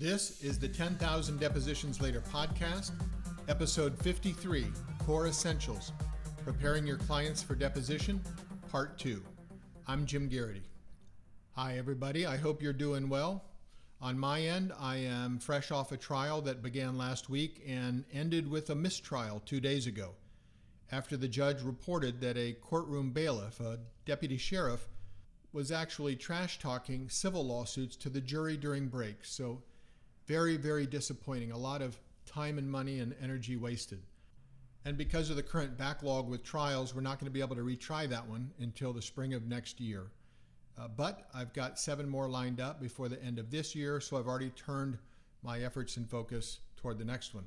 This is the 10,000 Depositions Later podcast, episode 53, Core Essentials, Preparing Your Clients for Deposition, part 2. I'm Jim Garrity. Hi everybody, I hope you're doing well. On my end, I am fresh off a trial that began last week and ended with a mistrial 2 days ago, after the judge reported that a courtroom bailiff, a deputy sheriff, was actually trash-talking civil lawsuits to the jury during breaks. So very, very disappointing. A lot of time and money and energy wasted. And because of the current backlog with trials, we're not going to be able to retry that one until the spring of next year. But I've got 7 more lined up before the end of this year, so I've already turned my efforts and focus toward the next one.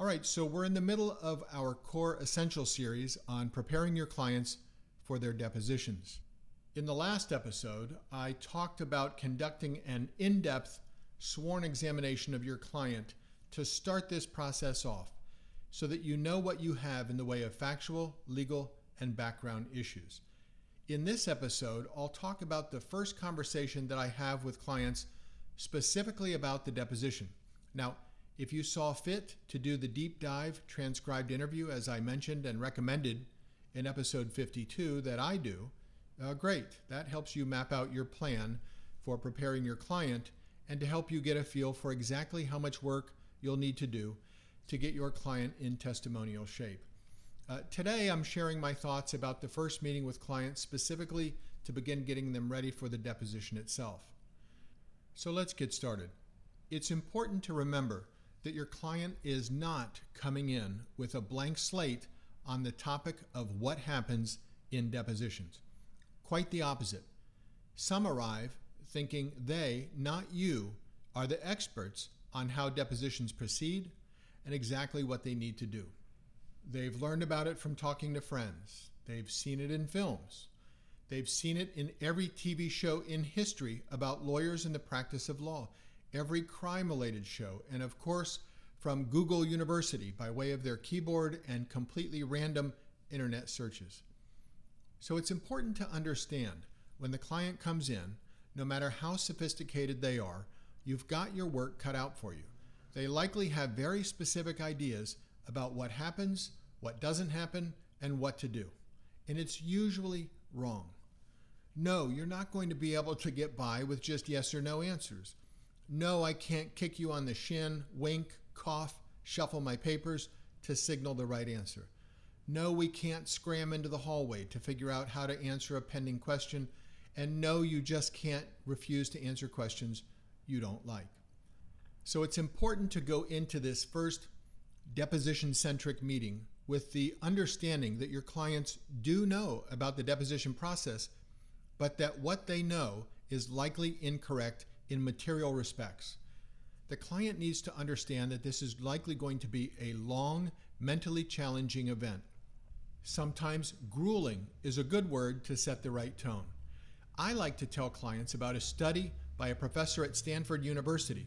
All right, so we're in the middle of our Core Essential series on preparing your clients for their depositions. In the last episode, I talked about conducting an in-depth sworn examination of your client to start this process off so that you know what you have in the way of factual, legal, and background issues. In this episode, I'll talk about the first conversation that I have with clients specifically about the deposition. Now, if you saw fit to do the deep dive transcribed interview, as I mentioned and recommended in episode 52 that I do, great. That helps you map out your plan for preparing your client and to help you get a feel for exactly how much work you'll need to do to get your client in testimonial shape. Today, I'm sharing my thoughts about the first meeting with clients specifically to begin getting them ready for the deposition itself. So let's get started. It's important to remember that your client is not coming in with a blank slate on the topic of what happens in depositions. Quite the opposite. Some arrive thinking they, not you, are the experts on how depositions proceed and exactly what they need to do. They've learned about it from talking to friends. They've seen it in films. They've seen it in every TV show in history about lawyers and the practice of law, every crime-related show, and of course, from Google University by way of their keyboard and completely random internet searches. So it's important to understand when the client comes in, no matter how sophisticated they are, you've got your work cut out for you. They likely have very specific ideas about what happens, what doesn't happen, and what to do. And it's usually wrong. No, you're not going to be able to get by with just yes or no answers. No, I can't kick you on the shin, wink, cough, shuffle my papers to signal the right answer. No, we can't scram into the hallway to figure out how to answer a pending question. And no, you just can't refuse to answer questions you don't like. So it's important to go into this first deposition-centric meeting with the understanding that your clients do know about the deposition process, but that what they know is likely incorrect in material respects. The client needs to understand that this is likely going to be a long, mentally challenging event. Sometimes grueling is a good word to set the right tone. I like to tell clients about a study by a professor at Stanford University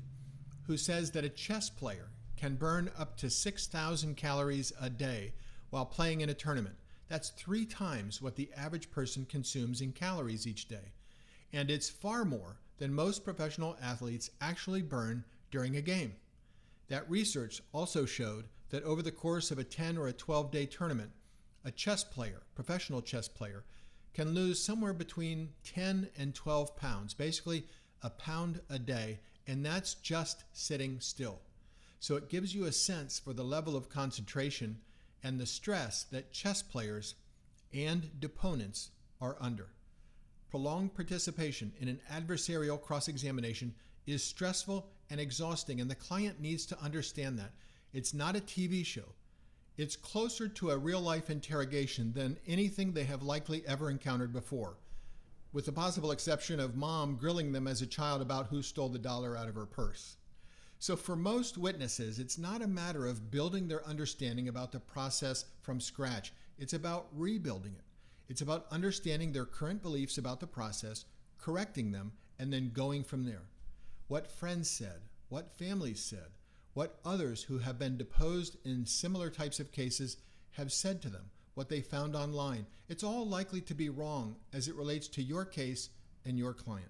who says that a chess player can burn up to 6,000 calories a day while playing in a tournament. That's 3 times what the average person consumes in calories each day. And it's far more than most professional athletes actually burn during a game. That research also showed that over the course of a 10 or a 12-day tournament, a chess player, professional chess player, can lose somewhere between 10 and 12 pounds, basically a pound a day, and that's just sitting still. So it gives you a sense for the level of concentration and the stress that chess players and deponents are under. Prolonged participation in an adversarial cross-examination is stressful and exhausting, and the client needs to understand that. It's not a TV show. It's closer to a real-life interrogation than anything they have likely ever encountered before, with the possible exception of mom grilling them as a child about who stole the dollar out of her purse. So for most witnesses, it's not a matter of building their understanding about the process from scratch. It's about rebuilding it. It's about understanding their current beliefs about the process, correcting them, and then going from there. What friends said, what families said, what others who have been deposed in similar types of cases have said to them, what they found online. It's all likely to be wrong as it relates to your case and your client.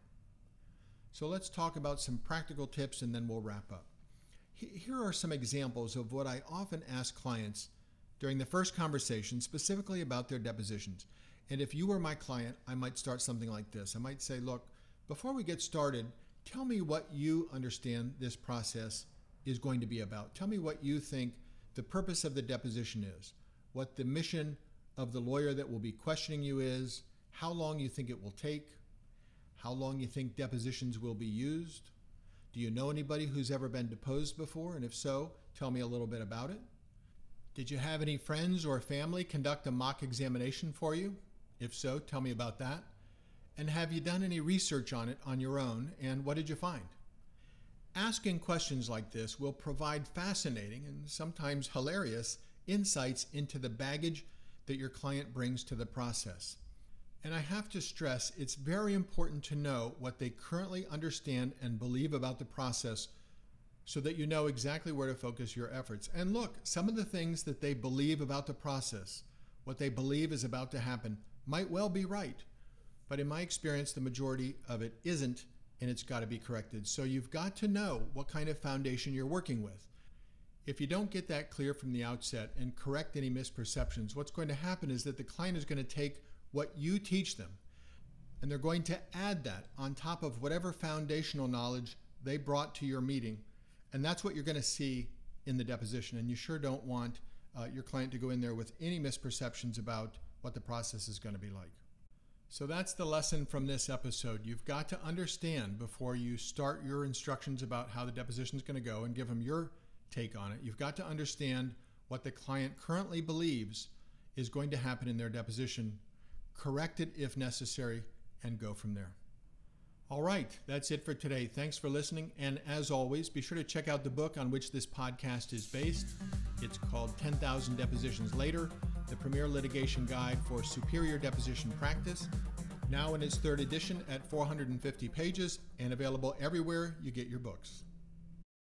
So let's talk about some practical tips and then we'll wrap up. Here are some examples of what I often ask clients during the first conversation, specifically about their depositions. And if you were my client, I might start something like this. I might say, look, before we get started, tell me what you understand this process is going to be about. Tell me what you think the purpose of the deposition is, what the mission of the lawyer that will be questioning you is, how long you think it will take, how long you think depositions will be used. Do you know anybody who's ever been deposed before? And if so, tell me a little bit about it. Did you have any friends or family conduct a mock examination for you? If so, tell me about that. And have you done any research on it on your own, and what did you find? Asking questions like this will provide fascinating and sometimes hilarious insights into the baggage that your client brings to the process. And I have to stress, it's very important to know what they currently understand and believe about the process, so that you know exactly where to focus your efforts. And look, some of the things that they believe about the process, what they believe is about to happen, might well be right. But in my experience, the majority of it isn't, and it's got to be corrected. So you've got to know what kind of foundation you're working with. If you don't get that clear from the outset and correct any misperceptions, what's going to happen is that the client is going to take what you teach them, and they're going to add that on top of whatever foundational knowledge they brought to your meeting. And that's what you're going to see in the deposition. And you sure don't want your client to go in there with any misperceptions about what the process is going to be like. So that's the lesson from this episode. You've got to understand before you start your instructions about how the deposition is going to go and give them your take on it. You've got to understand what the client currently believes is going to happen in their deposition, correct it if necessary, and go from there. All right, that's it for today. Thanks for listening. And as always, be sure to check out the book on which this podcast is based. It's called 10,000 Depositions Later, the premier litigation guide for superior deposition practice. Now in its third edition at 450 pages and available everywhere you get your books.